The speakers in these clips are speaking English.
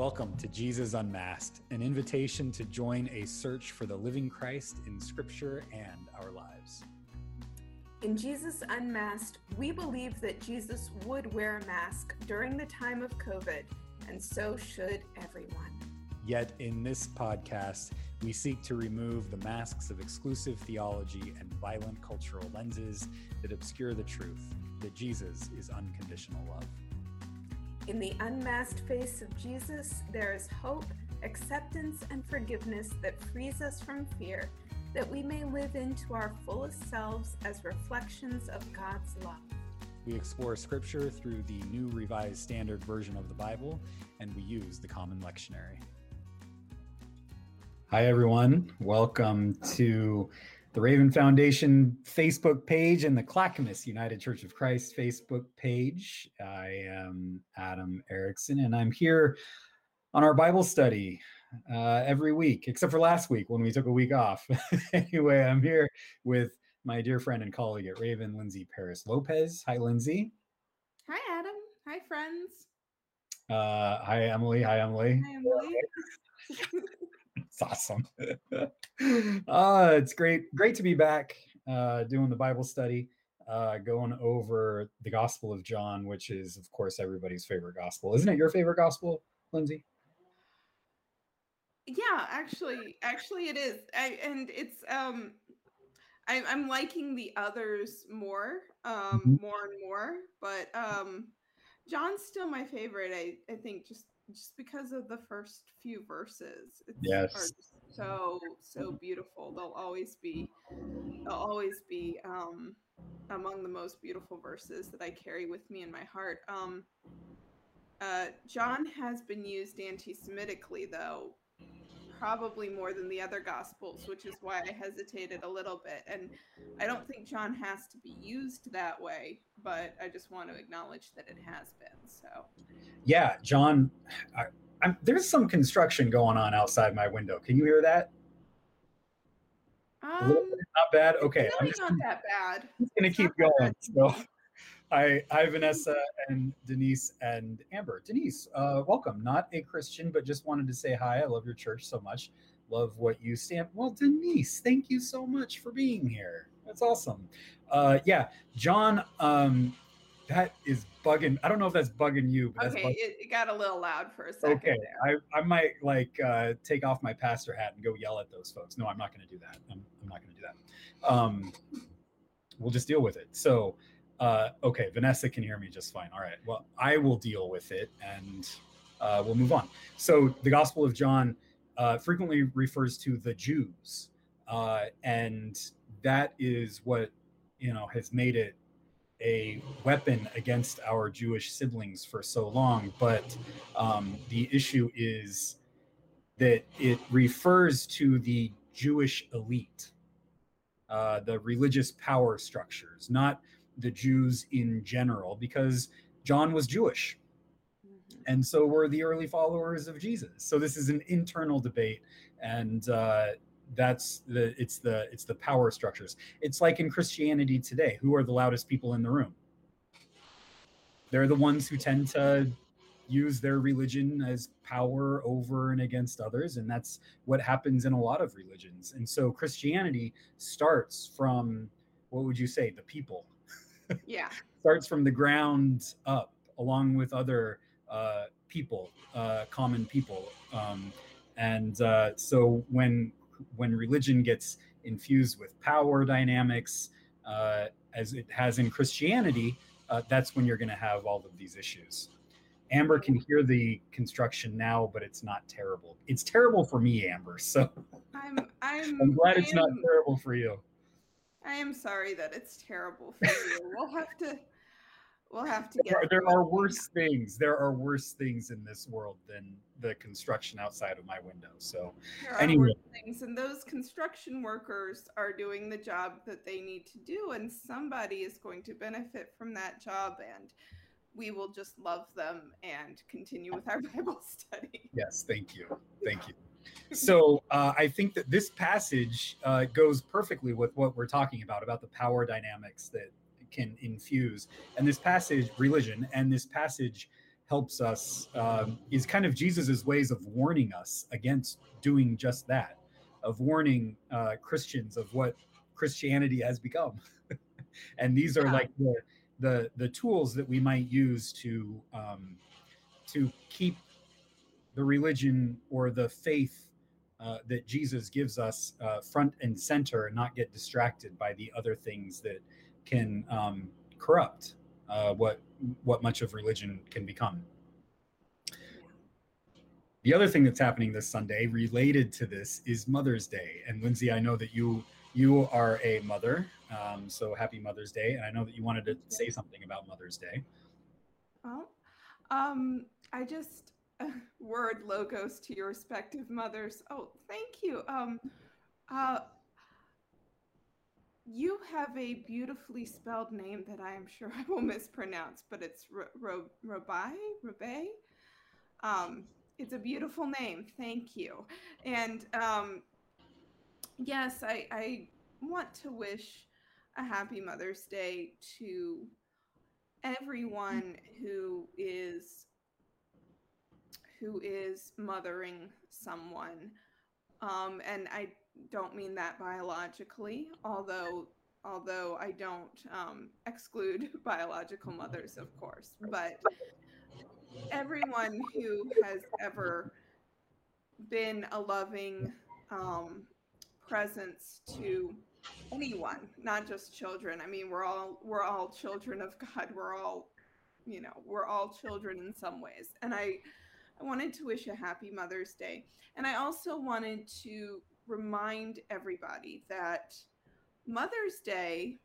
Welcome to Jesus Unmasked, an invitation to join a search for the living Christ in Scripture and our lives. In Jesus Unmasked, we believe that Jesus would wear a mask during the time of COVID, and so should everyone. Yet in this podcast, we seek to remove the masks of exclusive theology and violent cultural lenses that obscure the truth that Jesus is unconditional love. In the unmasked face of Jesus, there is hope, acceptance, and forgiveness that frees us from fear, that we may live into our fullest selves as reflections of God's love. We explore Scripture through the New Revised Standard Version of the Bible, and we use the Common Lectionary. Hi, everyone. Welcome to the Raven Foundation Facebook page and the Clackamas United Church of Christ Facebook page. I am Adam Erickson, and I'm here on our Bible study every week, except for last week when we took a week off. Anyway, I'm here with my dear friend and colleague at Raven, Lindsay Paris-Lopez. Hi, Lindsay. Hi, Adam. Hi, friends. Hi, Emily. Hi, Emily. Hi, Emily. It's awesome. It's great to be back doing the Bible study, going over the Gospel of John, which is, of course, everybody's favorite gospel. Isn't it your favorite gospel, Lindsay? Yeah, actually it is. I'm liking the others more, more and more, but John's still my favorite, I think, just because of the first few verses. Yes. So beautiful. They'll always be among the most beautiful verses that I carry with me in my heart. John has been used anti-Semitically, though, probably more than the other gospels, which is why I hesitated a little bit. And I don't think John has to be used that way, but I just want to acknowledge that it has been. So, yeah, John, there's some construction going on outside my window. Can you hear that? A little bit, not bad. Okay, it's really not that bad. I'm going to keep going. So, Hi, Vanessa and Denise and Amber. Denise, welcome. Not a Christian, but just wanted to say hi. I love your church so much. Love what you stand. Well, Denise, thank you so much for being here. That's awesome. Yeah, John, that is bugging. I don't know if that's bugging you. But okay, it got a little loud for a second. Okay, there. I might take off my pastor hat and go yell at those folks. No, I'm not going to do that. I'm not going to do that. We'll just deal with it. So. Okay, Vanessa can hear me just fine. All right, well, I will deal with it, and we'll move on. So the Gospel of John frequently refers to the Jews, and that is what, has made it a weapon against our Jewish siblings for so long. But the issue is that it refers to the Jewish elite, the religious power structures, not the Jews in general, because John was Jewish. And so were the early followers of Jesus. So this is an internal debate, and it's the power structures. It's like in Christianity today, who are the loudest people in the room? They're the ones who tend to use their religion as power over and against others, and that's what happens in a lot of religions. And so Christianity starts from, what would you say, the people? Yeah. Starts from the ground up, along with other people, common people. So when religion gets infused with power dynamics, as it has in Christianity, that's when you're going to have all of these issues. Amber can hear the construction now, but it's not terrible. It's terrible for me, Amber. So I'm glad it's not terrible for you. I am sorry that it's terrible for you. We'll have to get there are worse things. There are worse things in this world than the construction outside of my window. So there are worse things, and those construction workers are doing the job that they need to do, and somebody is going to benefit from that job, and we will just love them and continue with our Bible study. Yes, thank you. Thank you. So I think that this passage goes perfectly with what we're talking about the power dynamics that can infuse. And this passage, religion, and this passage helps us is kind of Jesus's ways of warning us against doing just that, of warning Christians of what Christianity has become. And these are like the tools that we might use to keep the religion or the faith that Jesus gives us front and center, and not get distracted by the other things that can corrupt what much of religion can become. The other thing that's happening this Sunday related to this is Mother's Day. And Lindsay, I know that you are a mother, so happy Mother's Day. And I know that you wanted to say something about Mother's Day. Well, I just, word logos to your respective mothers. Oh, thank you. You have a beautifully spelled name that I am sure I will mispronounce, but it's Rabai. It's a beautiful name. Thank you. And yes, I want to wish a happy Mother's Day to everyone who is mothering someone. And I don't mean that biologically, although I don't exclude biological mothers, of course, but everyone who has ever been a loving presence to anyone, not just children. I mean, we're all children of God. We're all children in some ways. And I wanted to wish a happy Mother's Day. And I also wanted to remind everybody that Mother's Day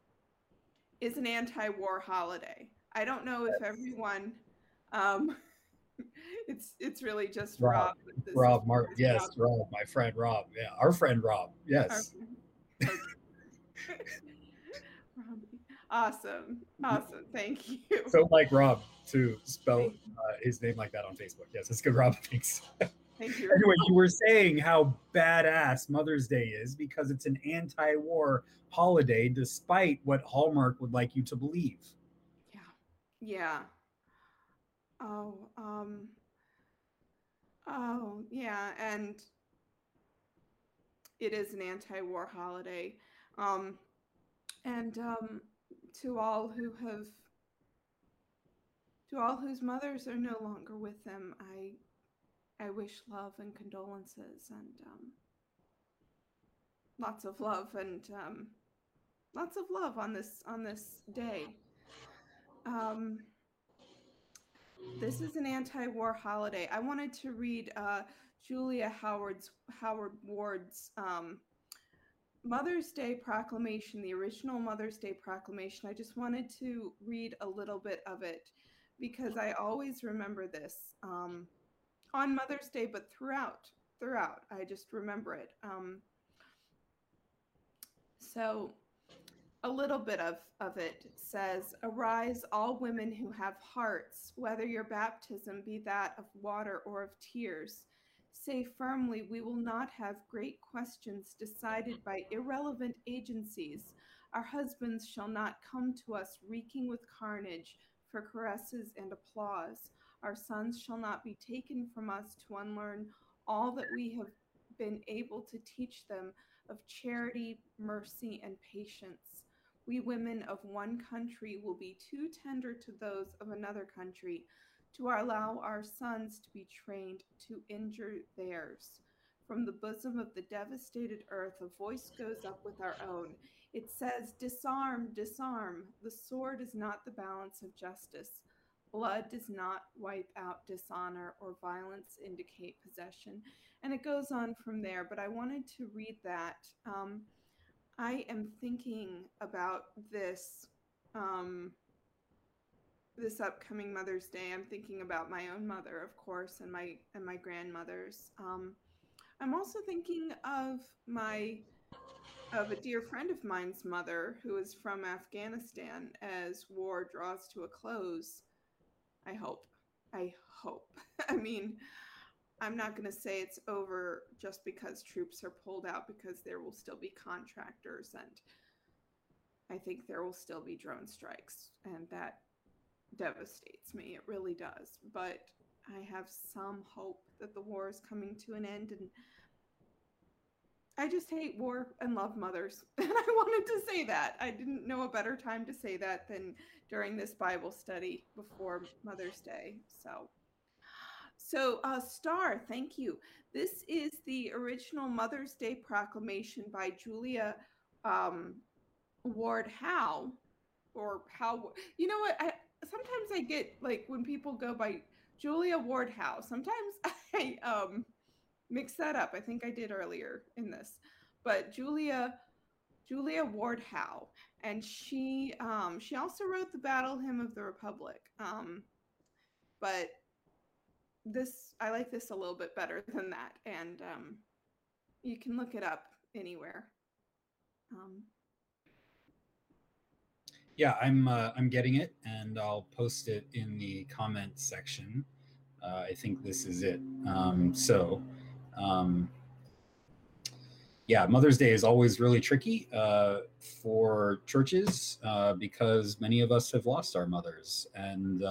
is an anti-war holiday. I don't know if everyone, it's really just Rob. Rob, my friend Rob. Yeah, our friend Rob, yes. Awesome. Thank you. So like Rob to spell his name like that on Facebook. Yes, that's good, Rob. Thanks. Thank you. Anyway, you were saying how badass Mother's Day is because it's an anti-war holiday, despite what Hallmark would like you to believe. Yeah. Oh, yeah. And it is an anti-war holiday. And to all whose mothers are no longer with them, I wish love and condolences and lots of love and on this day. This is an anti-war holiday. I wanted to read Julia Howard Ward's Mother's Day proclamation, the original Mother's Day proclamation. I just wanted to read a little bit of it because I always remember this on Mother's Day, but throughout, I just remember it. So a little bit of it says, "Arise, all women who have hearts, whether your baptism be that of water or of tears. Say firmly, we will not have great questions decided by irrelevant agencies. Our husbands shall not come to us reeking with carnage for caresses and applause. Our sons shall not be taken from us to unlearn all that we have been able to teach them of charity, mercy, and patience. We women of one country will be too tender to those of another country, to allow our sons to be trained to injure theirs. From the bosom of the devastated earth, a voice goes up with our own. It says, disarm, disarm. The sword is not the balance of justice. Blood does not wipe out dishonor, or violence indicate possession." And it goes on from there, but I wanted to read that. I am thinking about this this upcoming Mother's Day. I'm thinking about my own mother, of course, and my grandmothers. I'm also thinking of a dear friend of mine's mother, who is from Afghanistan, as war draws to a close. I hope. I mean, I'm not going to say it's over just because troops are pulled out, because there will still be contractors, and I think there will still be drone strikes, and that devastates me. It really does. But I have some hope that the war is coming to an end. And I just hate war and love mothers. And I wanted to say that. I didn't know a better time to say that than during this Bible study before Mother's Day. So Star, thank you. This is the original Mother's Day proclamation by Julia Ward Howe. Or Howe. You know what? Sometimes I get, like, when people go by Julia Ward Howe, sometimes I mix that up. I think I did earlier in this, but Julia Ward Howe, and she also wrote the Battle Hymn of the Republic. But this, I like this a little bit better than that, and you can look it up anywhere. Yeah, I'm getting it, and I'll post it in the comment section. I think this is it. Yeah, Mother's Day is always really tricky for churches because many of us have lost our mothers, and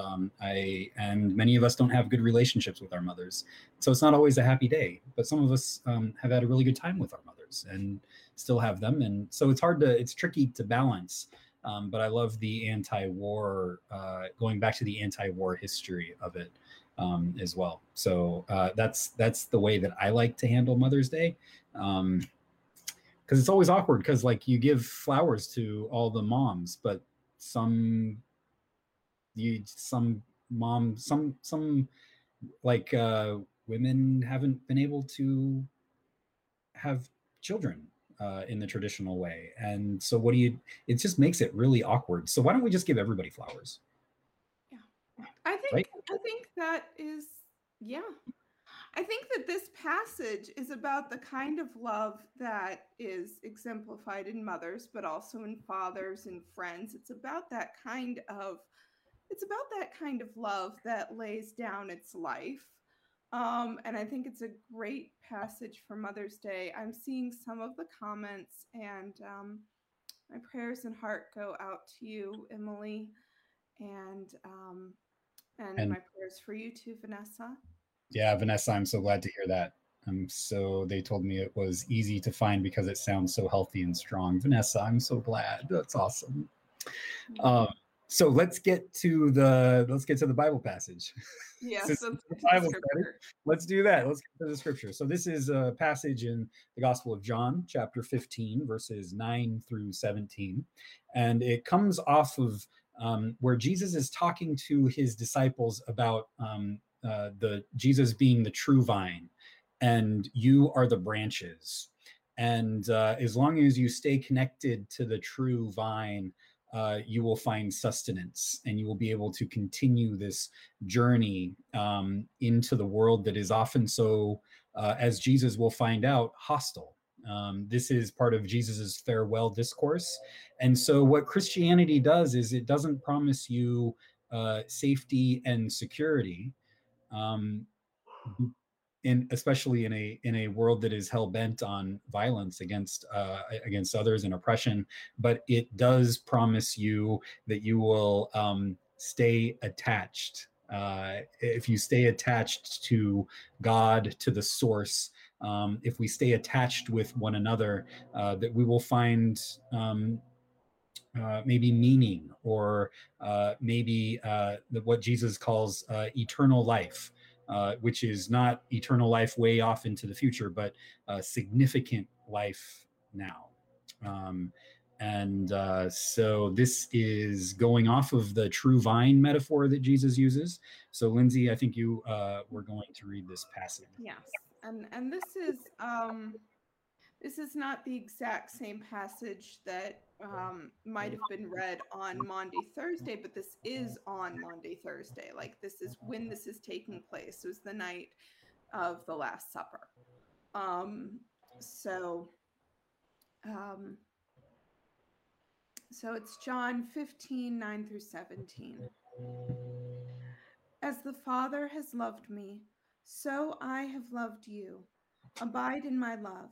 many of us don't have good relationships with our mothers. So it's not always a happy day, but some of us have had a really good time with our mothers and still have them, and so it's tricky to balance. But I love the anti-war, going back to the anti-war history of it as well. So that's the way that I like to handle Mother's Day, because it's always awkward because, like, you give flowers to all the moms, but some women haven't been able to have children in the traditional way. And so it just makes it really awkward. So why don't we just give everybody flowers? Yeah. I think that this passage is about the kind of love that is exemplified in mothers, but also in fathers and friends. It's about that kind of love that lays down its life. And I think it's a great passage for Mother's Day. I'm seeing some of the comments, and my prayers and heart go out to you, Emily, and my prayers for you too, Vanessa. Yeah, Vanessa, I'm so glad to hear that. So they told me it was easy to find because it sounds so healthy and strong. Vanessa, I'm so glad. That's awesome. So let's get to the Bible passage. Yes, let's do that. Let's get to the scripture. So this is a passage in the Gospel of John, chapter 15, verses 9 through 17, and it comes off of where Jesus is talking to his disciples about the Jesus being the true vine, and you are the branches, and as long as you stay connected to the true vine, you will find sustenance, and you will be able to continue this journey into the world that is often so, as Jesus will find out, hostile. This is part of Jesus's farewell discourse. And so what Christianity does is it doesn't promise you safety and security, especially in a world that is hell-bent on violence against others and oppression, but it does promise you that you will stay attached. If you stay attached to God, to the source, if we stay attached with one another, that we will find maybe meaning, or maybe what Jesus calls eternal life. Which is not eternal life way off into the future, but significant life now. So this is going off of the true vine metaphor that Jesus uses. So Lindsay, I think you were going to read this passage. Yes, and this is not the exact same passage that might have been read on Maundy Thursday, but this is on Maundy Thursday. Like, this is when this is taking place. It was the night of the Last Supper. So it's John 15, 9 through 17. As the Father has loved me, so I have loved you. Abide in my love.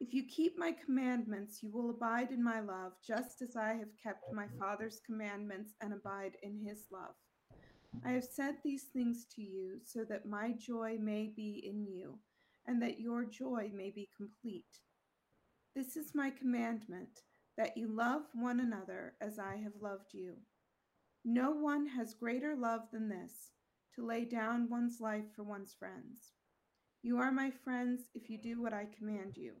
If you keep my commandments, you will abide in my love, just as I have kept my Father's commandments and abide in his love. I have said these things to you so that my joy may be in you, and that your joy may be complete. This is my commandment, that you love one another as I have loved you. No one has greater love than this, to lay down one's life for one's friends. You are my friends if you do what I command you.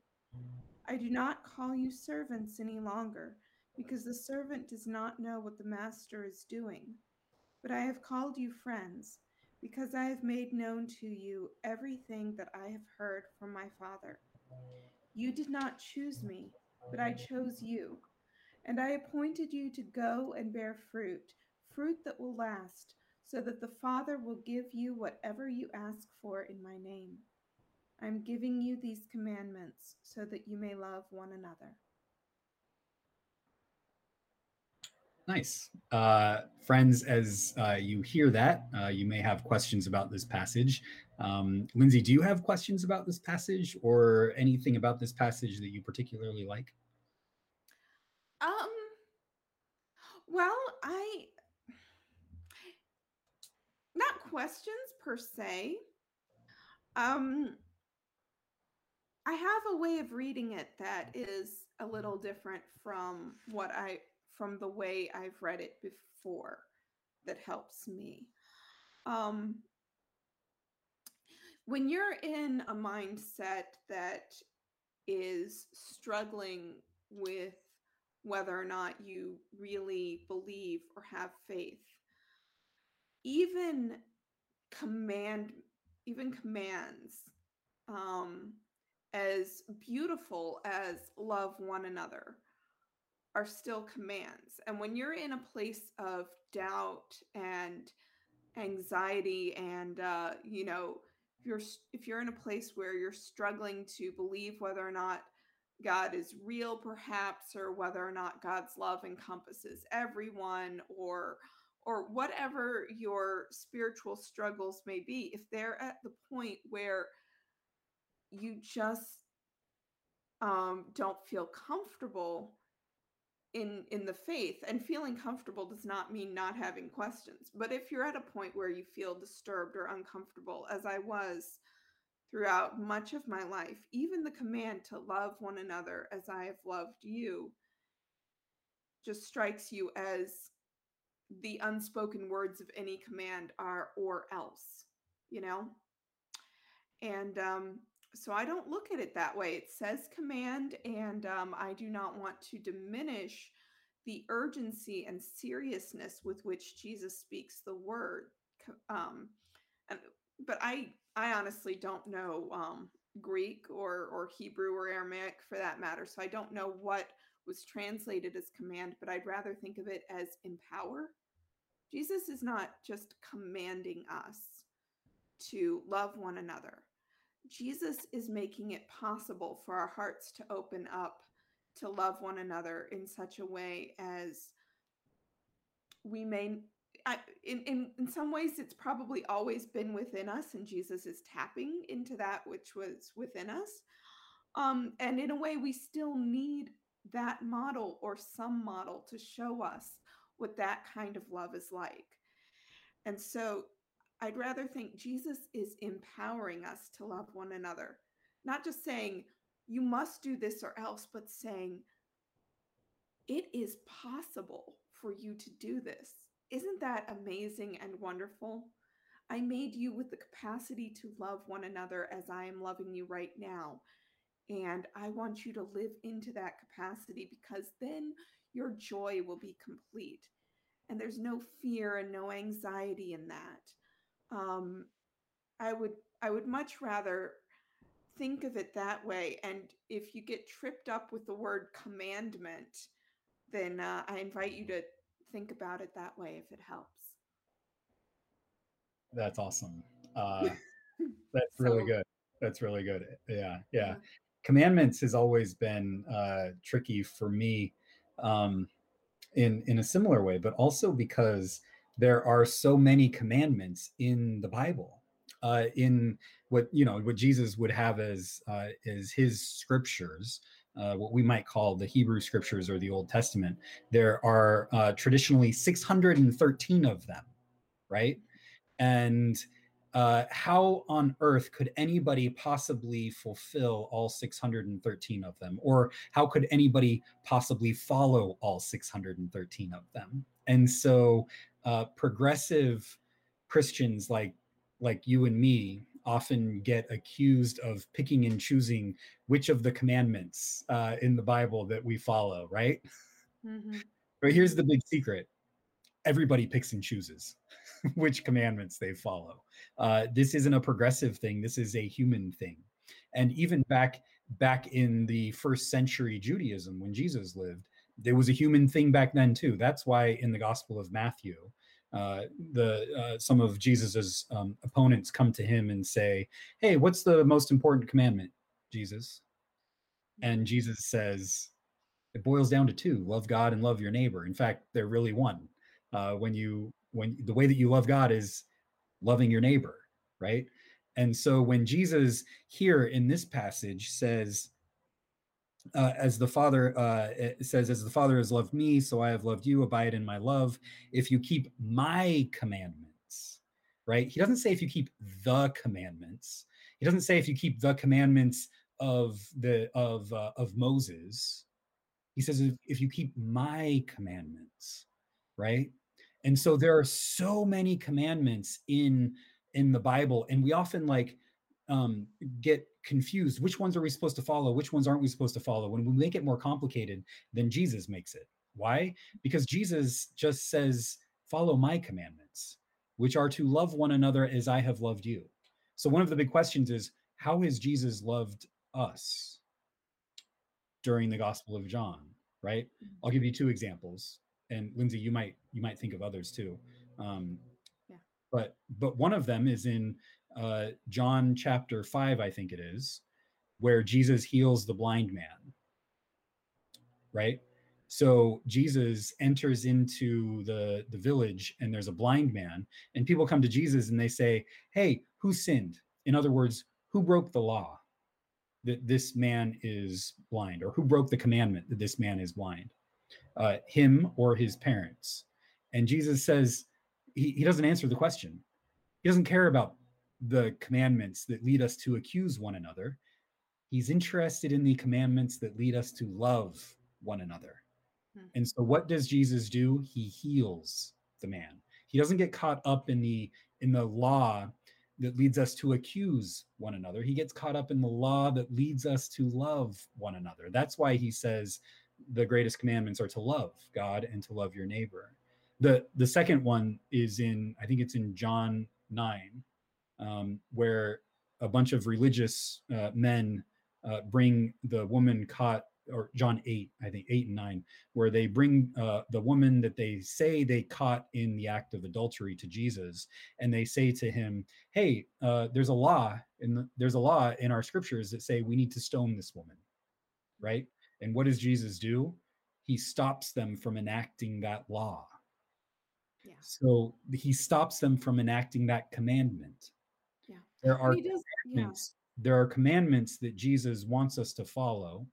I do not call you servants any longer, because the servant does not know what the master is doing. But I have called you friends, because I have made known to you everything that I have heard from my Father. You did not choose me, but I chose you, and I appointed you to go and bear fruit, fruit that will last, so that the Father will give you whatever you ask for in my name. I am giving you these commandments so that you may love one another. Nice. Friends, as you hear that, you may have questions about this passage. Lindsay, do you have questions about this passage or anything about this passage that you particularly like? Not questions per se. I have a way of reading it that is a little different from the way I've read it before that helps me. When you're in a mindset that is struggling with whether or not you really believe or have faith, even commands, as beautiful as love one another, are still commands. And when you're in a place of doubt and anxiety and if you're in a place where you're struggling to believe whether or not God is real, perhaps, or whether or not God's love encompasses everyone, or whatever your spiritual struggles may be, if they're at the point where you just don't feel comfortable in the faith, and feeling comfortable does not mean not having questions. But if you're at a point where you feel disturbed or uncomfortable, as I was throughout much of my life, even the command to love one another as I have loved you just strikes you as the unspoken words of any command are "or else," you know? And so I don't look at it that way. It says command, and I do not want to diminish the urgency and seriousness with which Jesus speaks the word. But I honestly don't know Greek or Hebrew or Aramaic for that matter, so I don't know what was translated as command, but I'd rather think of it as empower. Jesus is not just commanding us to love one another. Jesus is making it possible for our hearts to open up to love one another in such a way as we may, in some ways it's probably always been within us, and Jesus is tapping into that which was within us. And in a way we still need that model or some model to show us what that kind of love is like. And so I'd rather think Jesus is empowering us to love one another, not just saying, you must do this or else, but saying, it is possible for you to do this. Isn't that amazing and wonderful? I made you with the capacity to love one another as I am loving you right now. And I want you to live into that capacity, because then your joy will be complete. And there's no fear and no anxiety in that. I would much rather think of it that way. And if you get tripped up with the word commandment, then I invite you to think about it that way if it helps. That's awesome. Really good. That's really good. Yeah. Commandments has always been tricky for me in a similar way, but also because there are so many commandments in the Bible, in what Jesus would have as his scriptures, what we might call the Hebrew scriptures or the Old Testament. There are traditionally 613 of them. right? And how on earth could anybody possibly fulfill all 613 of them? Or how could anybody possibly follow all 613 of them? And so progressive Christians like you and me often get accused of picking and choosing which of the commandments in the Bible that we follow, right? Mm-hmm. But here's the big secret. Everybody picks and chooses which commandments they follow. This isn't a progressive thing. This is a human thing. And even back in the first century Judaism, when Jesus lived, there was a human thing back then too. That's why in the Gospel of Matthew, some of Jesus's opponents come to him and say, "Hey, what's the most important commandment, Jesus?" And Jesus says, "It boils down to two: love God and love your neighbor. In fact, they're really one. When the way that you love God is loving your neighbor, right?" And so when Jesus here in this passage says, as the Father has loved me, so I have loved you, abide in my love. If you keep my commandments, right? He doesn't say if you keep the commandments. He doesn't say if you keep the commandments of Moses. He says if you keep my commandments, right? And so there are so many commandments in the Bible, and we often get confused. Which ones are we supposed to follow? Which ones aren't we supposed to follow? When we make it more complicated than Jesus makes it. Why? Because Jesus just says, follow my commandments, which are to love one another as I have loved you. So one of the big questions is, how has Jesus loved us during the Gospel of John, right? I'll give you two examples. And Lindsay, you might think of others too. But one of them is in John chapter 5, I think it is, where Jesus heals the blind man, right? So Jesus enters into the village and there's a blind man, and people come to Jesus and they say, "Hey, who sinned?" In other words, who broke the law that this man is blind, or who broke the commandment that this man is blind? Him or his parents? And Jesus says, he doesn't answer the question. He doesn't care about the commandments that lead us to accuse one another. He's interested in the commandments that lead us to love one another. Mm-hmm. And so what does Jesus do? He heals the man. He doesn't get caught up in the law that leads us to accuse one another. He gets caught up in the law that leads us to love one another. That's why he says the greatest commandments are to love God and to love your neighbor. The second one is I think it's in John 9, where a bunch of religious men bring the woman caught, or John 8, I think 8 and 9, where they bring the woman that they say they caught in the act of adultery to Jesus. And they say to him, "Hey, there's a law in our scriptures that say we need to stone this woman," right? And what does Jesus do? He stops them from enacting that law. Yeah. So he stops them from enacting that commandment. Yeah. There are commandments that Jesus wants us to follow.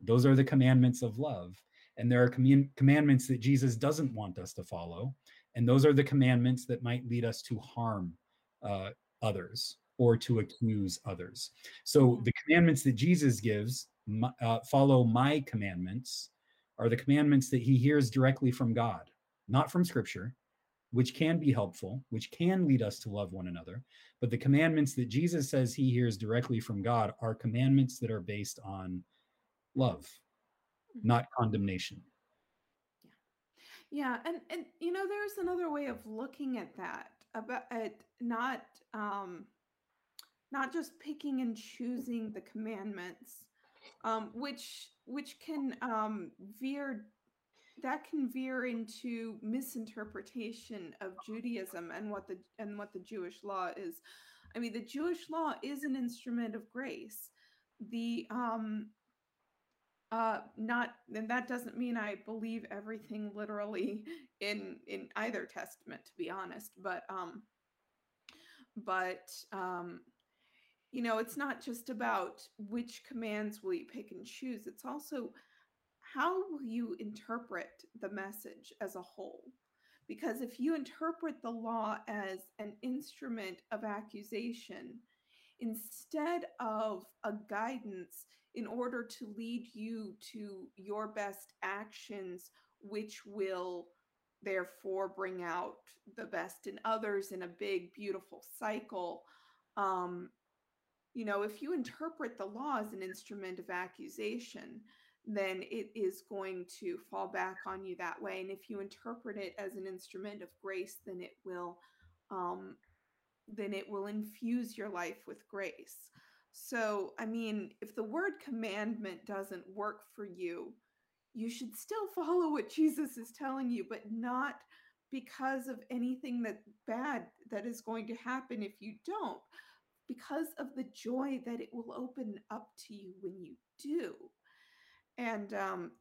Those are the commandments of love. And there are commandments that Jesus doesn't want us to follow. And those are the commandments that might lead us to harm others or to accuse others. So the commandments that Jesus gives, follow my commandments, are the commandments that he hears directly from God, not from scripture, which can be helpful, which can lead us to love one another. But the commandments that Jesus says he hears directly from God are commandments that are based on love, not condemnation. Yeah. And there's another way of looking at that, about it, not just picking and choosing the commandments, which can veer into misinterpretation of Judaism and what the Jewish law is. I mean, the Jewish law is an instrument of grace. And that doesn't mean I believe everything literally in either testament, to be honest. But it's not just about which commands will you pick and choose. It's also how will you interpret the message as a whole? Because if you interpret the law as an instrument of accusation, instead of a guidance in order to lead you to your best actions, which will therefore bring out the best in others in a big, beautiful cycle, if you interpret the law as an instrument of accusation, then it is going to fall back on you that way. And if you interpret it as an instrument of grace, then it will infuse your life with grace. So, if the word commandment doesn't work for you, you should still follow what Jesus is telling you, but not because of anything bad that is going to happen if you don't, because of the joy that it will open up to you when you do. And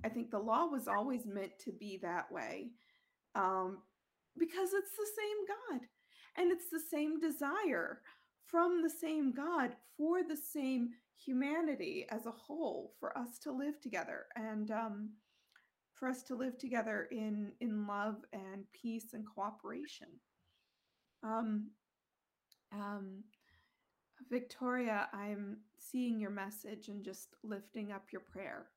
I think the law was always meant to be that way, because it's the same God. And it's the same desire from the same God for the same humanity as a whole, for us to live together, and for us to live together in love and peace and cooperation. Victoria, I'm seeing your message and just lifting up your prayer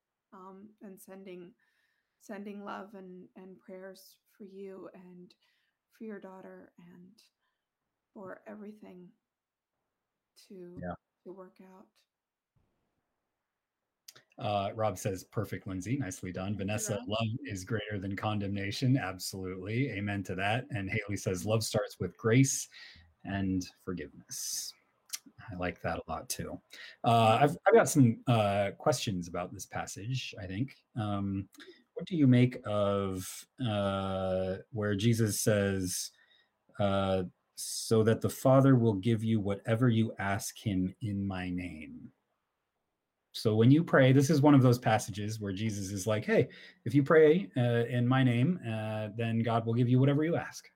and sending love and prayers for you and for your daughter and for everything to work out. Rob says, perfect, Lindsay. Nicely done. Vanessa, love is greater than condemnation. Absolutely. Amen to that. And Haley says, love starts with grace and forgiveness. I like that a lot too. I've got some questions about this passage, I think. What do you make of where Jesus says, so that the Father will give you whatever you ask him in my name? So when you pray, this is one of those passages where Jesus is like, hey, if you pray in my name, then God will give you whatever you ask.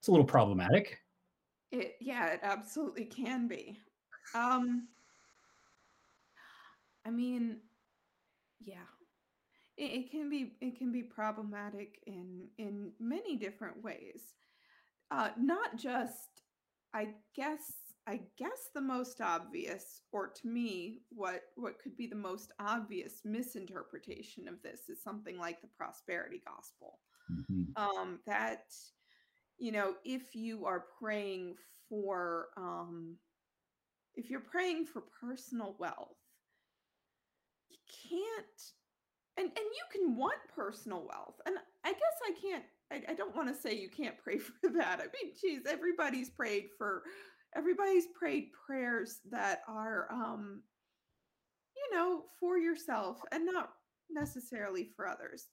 It's a little problematic. It absolutely can be. It can be problematic in many different ways. Not just, I guess the most obvious, or to me, what could be the most obvious misinterpretation of this is something like the prosperity gospel. Mm-hmm. If you are praying for, personal wealth, you can't. And you can want personal wealth. And I guess I don't want to say you can't pray for that. Everybody's prayed prayers that are, for yourself and not necessarily for others. And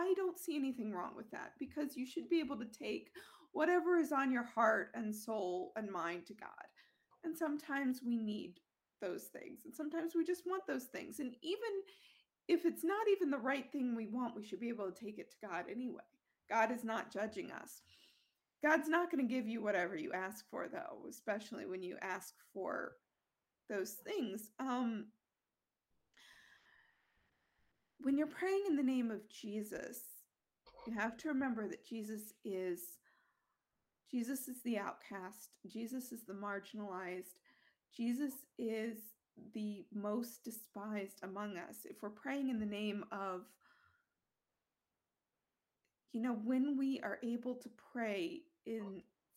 I don't see anything wrong with that, because you should be able to take whatever is on your heart and soul and mind to God. And sometimes we need those things. And sometimes we just want those things. And even if it's not even the right thing we want, we should be able to take it to God anyway. God is not judging us. God's not going to give you whatever you ask for, though, especially when you ask for those things. When you're praying in the name of Jesus, you have to remember that Jesus is the outcast. Jesus is the marginalized. Jesus is the most despised among us. If we're praying in the name of, when we are able to pray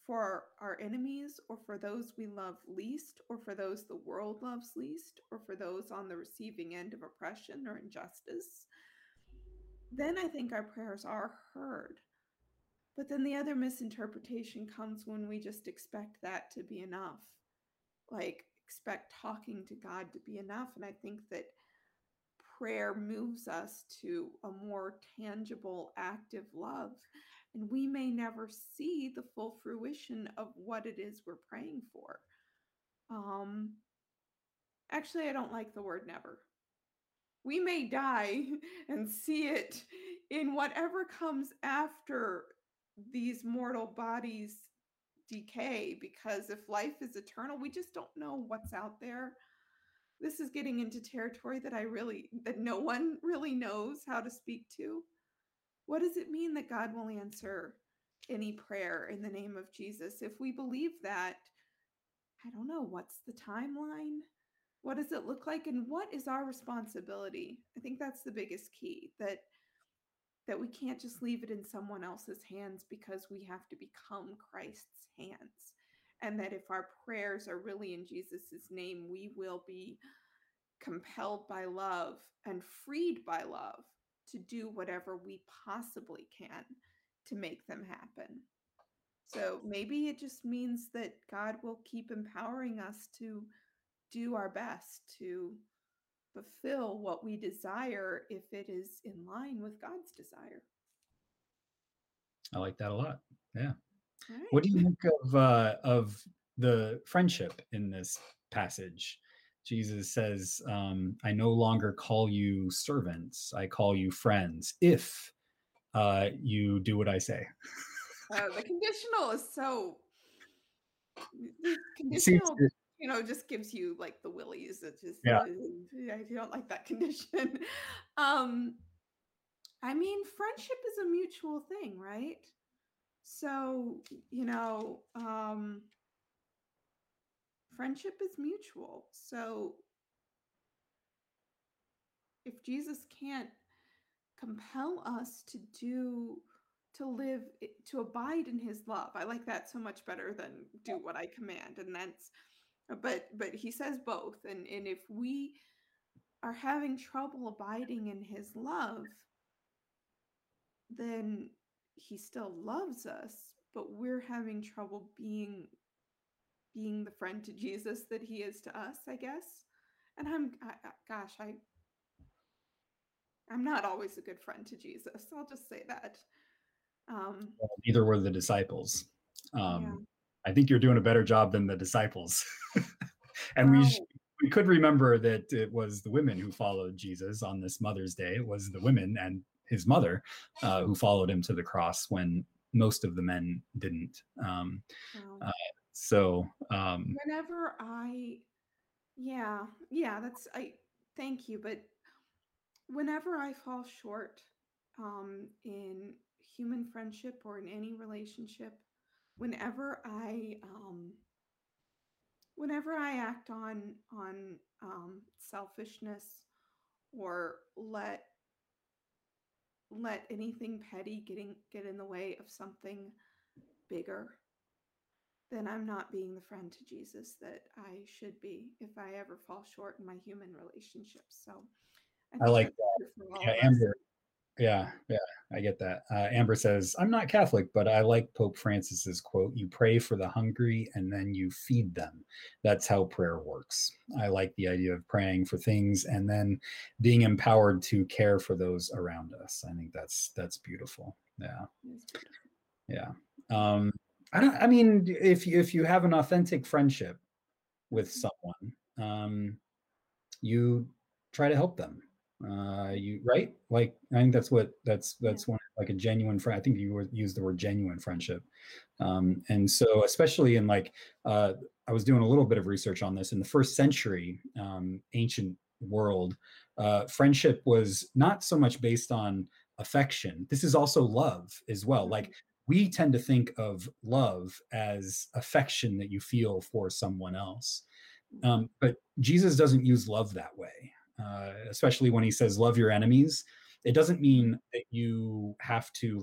for our enemies, or for those we love least, or for those the world loves least, or for those on the receiving end of oppression or injustice, then I think our prayers are heard. But then the other misinterpretation comes when we just expect that to be enough. Expect talking to God to be enough. And I think that prayer moves us to a more tangible, active love. And we may never see the full fruition of what it is we're praying for. Actually, I don't like the word never. We may die and see it in whatever comes after these mortal bodies decay, because if life is eternal, we just don't know what's out there. This is getting into territory that no one really knows how to speak to. What does it mean that God will answer any prayer in the name of Jesus? If we believe that, I don't know, what's the timeline? What does it look like? And what is our responsibility? I think that's the biggest key, that we can't just leave it in someone else's hands, because we have to become Christ's hands. And that if our prayers are really in Jesus's name, we will be compelled by love and freed by love to do whatever we possibly can to make them happen. So maybe it just means that God will keep empowering us to do our best to fulfill what we desire if it is in line with God's desire. I like that a lot. Yeah. All right. What do you think of the friendship in this passage? Jesus says, I no longer call you servants. I call you friends if you do what I say. The conditional is so... The conditional... You know, just gives you like the willies. It just, yeah. I don't like that condition. I mean, friendship is a mutual thing, right? So, you know, friendship is mutual. So if Jesus can't compel us to abide in his love, I like that so much better than do what I command. And that's, But he says both. And if we are having trouble abiding in his love, then he still loves us, but we're having trouble being the friend to Jesus that he is to us, I guess. And I'm not always a good friend to Jesus. I'll just say that. Neither were the disciples. Yeah. I think you're doing a better job than the disciples. And wow. we could remember that it was the women who followed Jesus on this Mother's Day. It was the women and his mother who followed him to the cross when most of the men didn't. Whenever thank you. But whenever I fall short in human friendship or in any relationship, Whenever I act on selfishness or let anything petty get in the way of something bigger, then I'm not being the friend to Jesus that I should be if I ever fall short in my human relationships. So I like that. Yeah, Amber. Yeah, I get that. Amber says, I'm not Catholic, but I like Pope Francis's quote, you pray for the hungry and then you feed them. That's how prayer works. I like the idea of praying for things and then being empowered to care for those around us. I think that's beautiful. Yeah. If you have an authentic friendship with someone, you try to help them. I think that's one, like a genuine friend. I think you used the word genuine friendship. And so especially in I was doing a little bit of research on this in the first century, ancient world, friendship was not so much based on affection. This is also love as well. Like we tend to think of love as affection that you feel for someone else. But Jesus doesn't use love that way. Especially when he says, love your enemies, it doesn't mean that you have to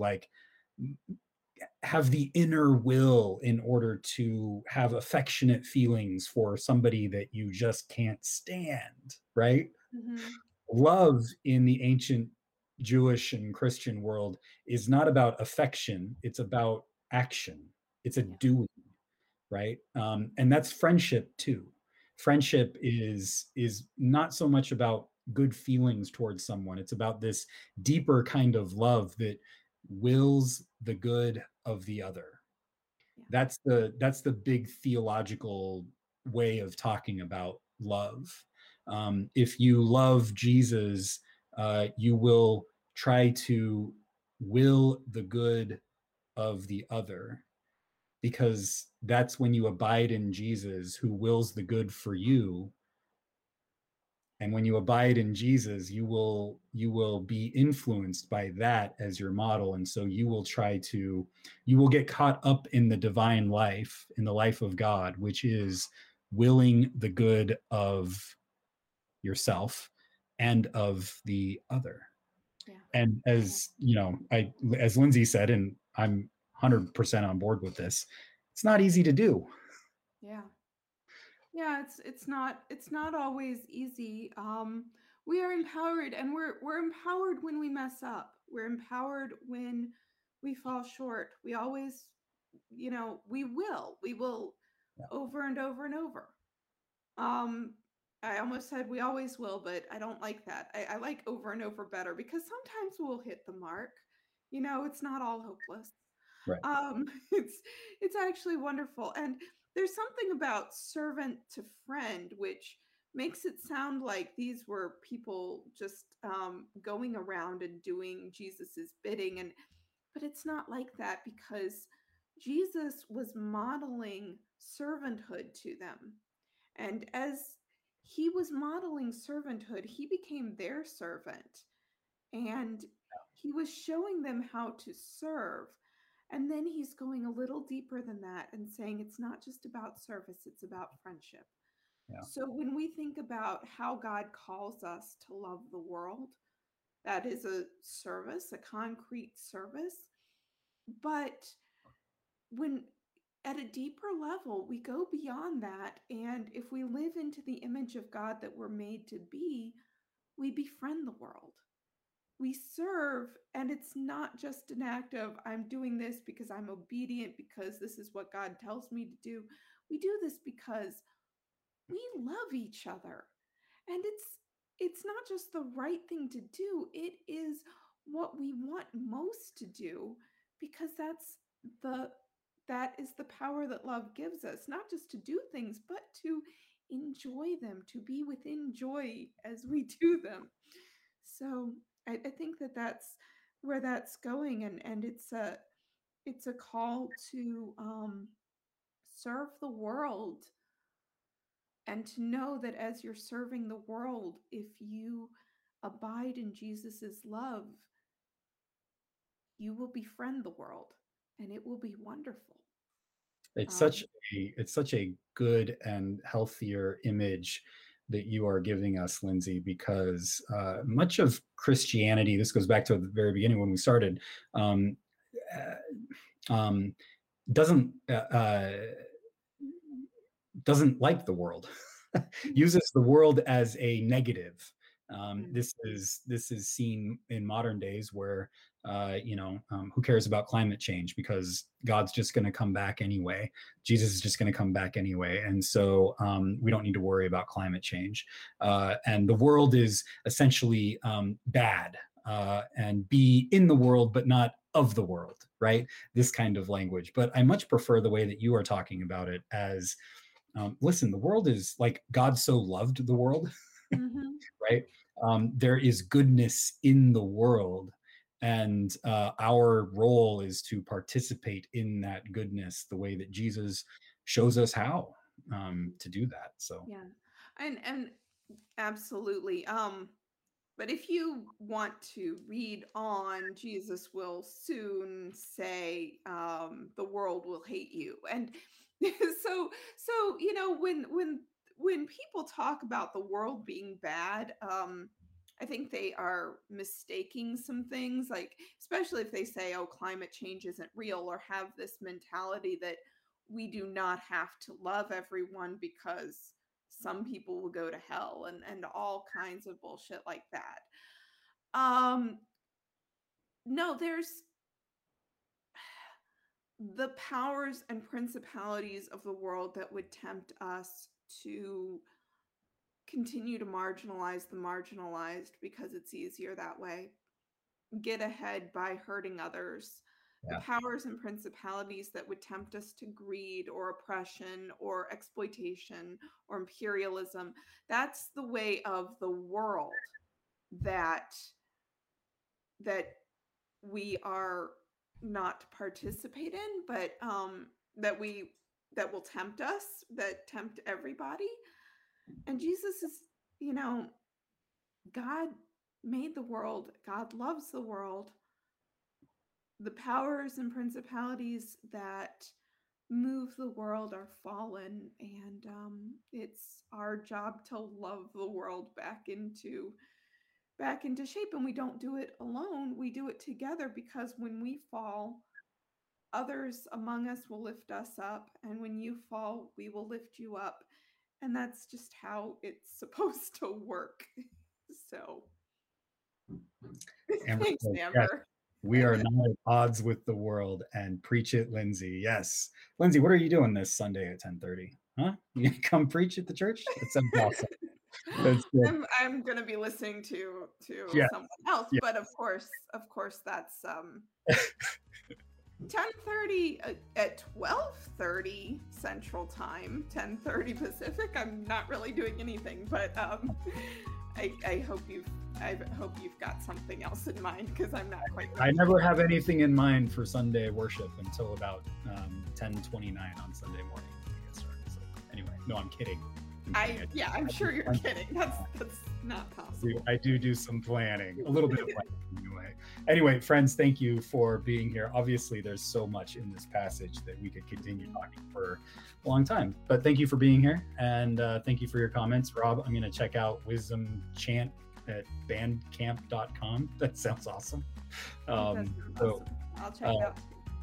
have the inner will in order to have affectionate feelings for somebody that you just can't stand, right? Mm-hmm. Love in the ancient Jewish and Christian world is not about affection. It's about action. It's a doing, right? And that's friendship too. Friendship is not so much about good feelings towards someone. It's about this deeper kind of love that wills the good of the other. Yeah. That's the big theological way of talking about love. If you love Jesus, you will try to will the good of the other, because that's when you abide in Jesus, who wills the good for you And when you abide in Jesus, you will be influenced by that as your model. And so you will get caught up in the divine life, in the life of God, which is willing the good of yourself and of the other. Yeah. And as you know, as Lindsay said, and I'm 100% on board with this, it's not easy to do. Yeah. Yeah, it's not always easy. We are empowered, and we're empowered when we mess up. We're empowered when we fall short. We always, we will over and over and over. I almost said we always will, but I don't like that. I like over and over better, because sometimes we'll hit the mark. It's not all hopeless. Right. It's actually wonderful. And there's something about servant to friend, which makes it sound like these were people just going around and doing Jesus's bidding. But it's not like that, because Jesus was modeling servanthood to them. And as he was modeling servanthood, he became their servant, and he was showing them how to serve. And then he's going a little deeper than that and saying it's not just about service, it's about friendship. Yeah. So when we think about how God calls us to love the world, that is a service, a concrete service. But when at a deeper level, we go beyond that. And if we live into the image of God that we're made to be, we befriend the world. We serve, and it's not just an act of, I'm doing this because I'm obedient, because this is what God tells me to do. We do this because we love each other. And it's not just the right thing to do. It is what we want most to do, because that is the power that love gives us, not just to do things, but to enjoy them, to be within joy as we do them. So I think that's where that's going, and it's a call to serve the world, and to know that as you're serving the world, if you abide in Jesus's love, you will befriend the world, and it will be wonderful. It's such a good and healthier image that you are giving us, Lindsay, because much of Christianity, this goes back to the very beginning when we started, doesn't like the world, uses the world as a negative. This is seen in modern days where, who cares about climate change, because God's just going to come back anyway. Jesus is just going to come back anyway. And so, we don't need to worry about climate change. And the world is essentially, bad, and be in the world, but not of the world, right? This kind of language. But I much prefer the way that you are talking about it as, listen, the world is like God so loved the world. Mm-hmm. Right? There is goodness in the world, and our role is to participate in that goodness the way that Jesus shows us how to do that. So yeah, and absolutely. But if you want to read on, Jesus will soon say, "The world will hate you," and so when people talk about the world being bad, I think they are mistaking some things, like especially if they say, oh, climate change isn't real, or have this mentality that we do not have to love everyone because some people will go to hell and all kinds of bullshit like that. No, there's the powers and principalities of the world that would tempt us to continue to marginalize the marginalized because it's easier that way, get ahead by hurting others. Yeah. The powers and principalities that would tempt us to greed or oppression or exploitation or imperialism, that's the way of the world that we are not to participate in, but that will tempt us, that tempt everybody. And Jesus is, God made the world. God loves the world. The powers and principalities that move the world are fallen, and it's our job to love the world back into shape. And we don't do it alone. We do it together, because when we fall, others among us will lift us up. And when you fall, we will lift you up. And that's just how it's supposed to work. So Amber, thanks, Amber. Yeah, we are not at odds with the world, and preach it, Lindsay. Yes. Lindsay, what are you doing this Sunday at 10:30? Huh? You gonna come preach at the church? That sounds awesome. I'm going to be listening to someone else, but of course, that's 10:30 at 12:30 Central Time, 10:30 Pacific. I'm not really doing anything, but I hope you've got something else in mind, because I'm not quite. I never have anything in mind for Sunday worship until about 10:29 on Sunday morning. So anyway, no, I'm kidding. I'm sure you're kidding. That's not possible. I do some planning, a little bit of planning anyway. Anyway, friends, thank you for being here. Obviously, there's so much in this passage that we could continue talking for a long time. But thank you for being here, and thank you for your comments. Rob, I'm going to check out Wisdom Chant at bandcamp.com. That sounds awesome. Awesome. I'll check it out.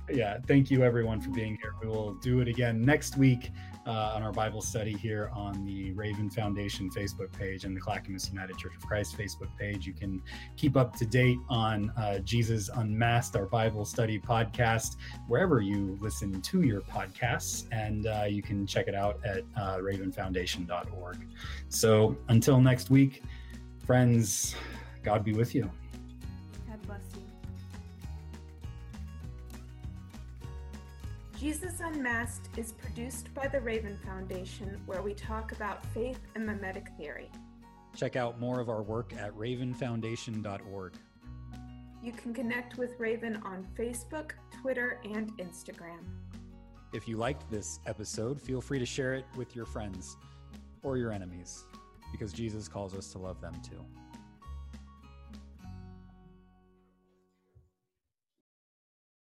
Yeah, thank you everyone for being here. We will do it again next week on our Bible study here on the Raven Foundation Facebook page and the Clackamas United Church of Christ Facebook page. You can keep up to date on Jesus Unmasked, our Bible study podcast, wherever you listen to your podcasts, and you can check it out at ravenfoundation.org. So until next week, friends, God be with you. God bless you. Jesus Unmasked is produced by the Raven Foundation, where we talk about faith and mimetic theory. Check out more of our work at ravenfoundation.org. You can connect with Raven on Facebook, Twitter, and Instagram. If you liked this episode, feel free to share it with your friends or your enemies, because Jesus calls us to love them too.